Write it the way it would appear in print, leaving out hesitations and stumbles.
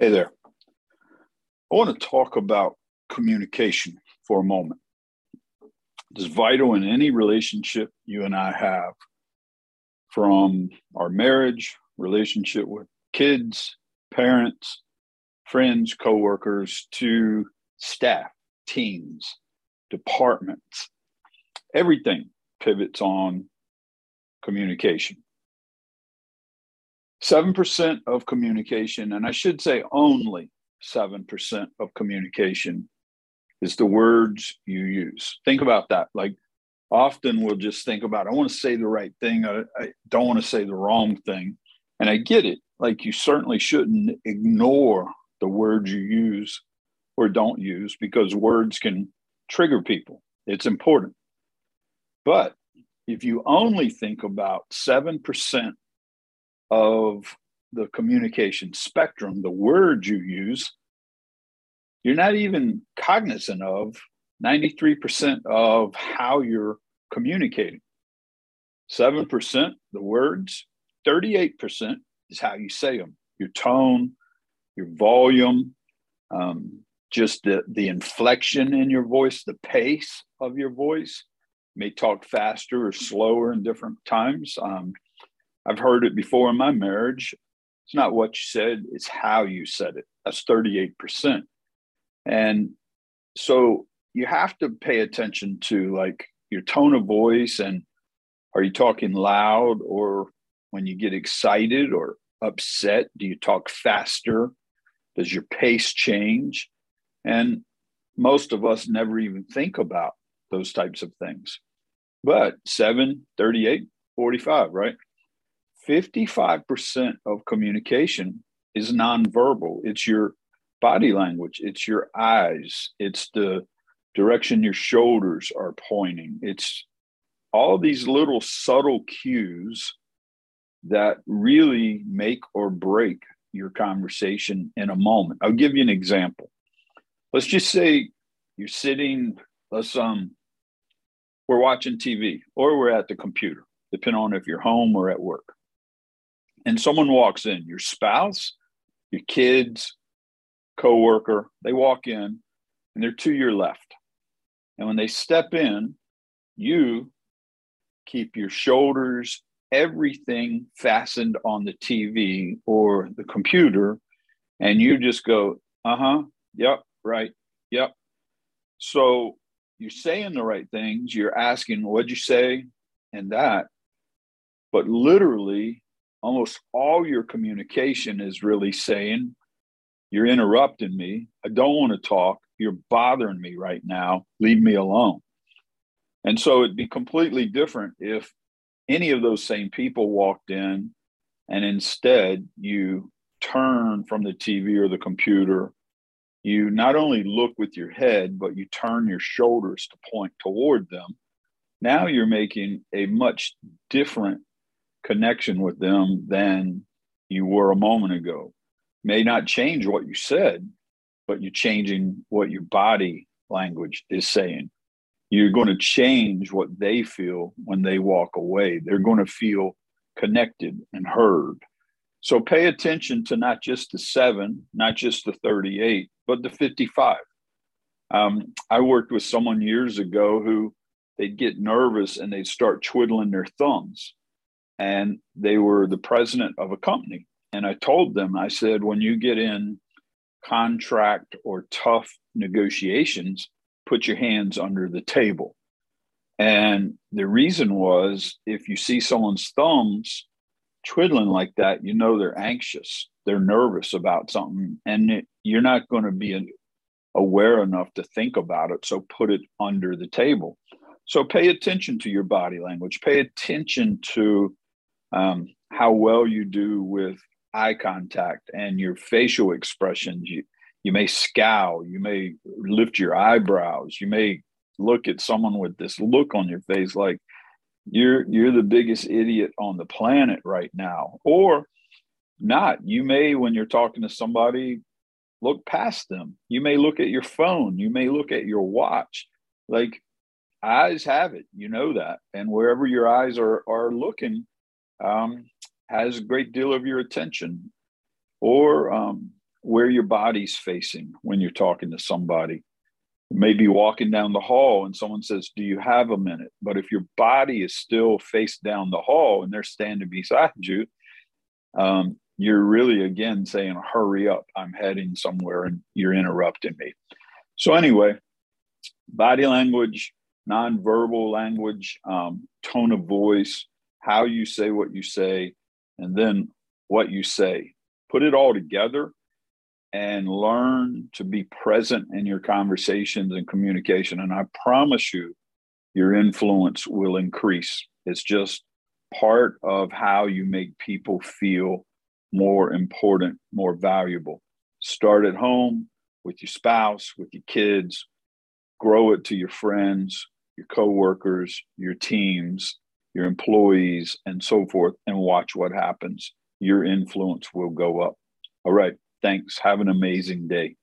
Hey there. I want to talk about communication for a moment. It's vital in any relationship you and I have, from our marriage, relationship with kids, parents, friends, coworkers, to staff, teams, departments. Everything pivots on communication. 7% of communication, and I should say only 7% of communication, is the words you use. Think about that. Like, often we'll just think about, I want to say the right thing. I don't want to say the wrong thing. And I get it. Like, you certainly shouldn't ignore the words you use or don't use, because words can trigger people. It's important. But if you only think about 7% of the communication spectrum, the words you use, you're not even cognizant of 93% of how you're communicating. 7%, the words, 38% is how you say them, your tone, your volume, just the inflection in your voice, the pace of your voice. You may talk faster or slower in different times. I've heard it before in my marriage. It's not what you said, it's how you said it. That's 38%. And so you have to pay attention to, like, your tone of voice, and are you talking loud, or when you get excited or upset, do you talk faster? Does your pace change? And most of us never even think about those types of things. But 7, 38, 45, right? 55% of communication is nonverbal. It's your body language. It's your eyes. It's the direction your shoulders are pointing. It's all these little subtle cues that really make or break your conversation in a moment. I'll give you an example. Let's just say you're sitting, we're watching TV, or we're at the computer, depending on if you're home or at work. And someone walks in, your spouse, your kids, coworker, they walk in and they're to your left. And when they step in, you keep your shoulders, everything fastened on the TV or the computer, and you just go, yep, right, yep. So you're saying the right things, you're asking, what'd you say? And that, but literally, almost all your communication is really saying, you're interrupting me. I don't want to talk. You're bothering me right now. Leave me alone. And so it'd be completely different if any of those same people walked in and instead you turn from the TV or the computer. You not only look with your head, but you turn your shoulders to point toward them. Now you're making a much different connection with them than you were a moment ago. May not change what you said, but you're changing what your body language is saying. You're going to change what they feel when they walk away. They're going to feel connected and heard. So pay attention to not just the 7, not just the 38, but the 55. I worked with someone years ago who, they'd get nervous and they'd start twiddling their thumbs. And they were the president of a company. And I told them, I said, when you get in contract or tough negotiations, put your hands under the table. And the reason was, if you see someone's thumbs twiddling like that, you know they're anxious, they're nervous about something, and you're not going to be aware enough to think about it. So put it under the table. So pay attention to your body language. Pay attention to how well you do with eye contact and your facial expressions. You may scowl, you may lift your eyebrows, you may look at someone with this look on your face like you're the biggest idiot on the planet right now, or not. You may, when you're talking to somebody, look past them. You may look at your phone, you may look at your watch. Like, Eyes have it, you know that. And wherever your eyes are looking has a great deal of your attention, or where your body's facing when you're talking to somebody. Maybe walking down the hall and someone says, do you have a minute? But if your body is still faced down the hall and they're standing beside you, you're really, again, saying, hurry up, I'm heading somewhere and you're interrupting me. So anyway, body language, nonverbal language, tone of voice, how you say what you say, and then what you say. Put it all together and learn to be present in your conversations and communication. And I promise you, your influence will increase. It's just part of how you make people feel more important, more valuable. Start at home with your spouse, with your kids, grow it to your friends, your coworkers, your teams, your employees, and so forth, and watch what happens. Your influence will go up. All right. Thanks. Have an amazing day.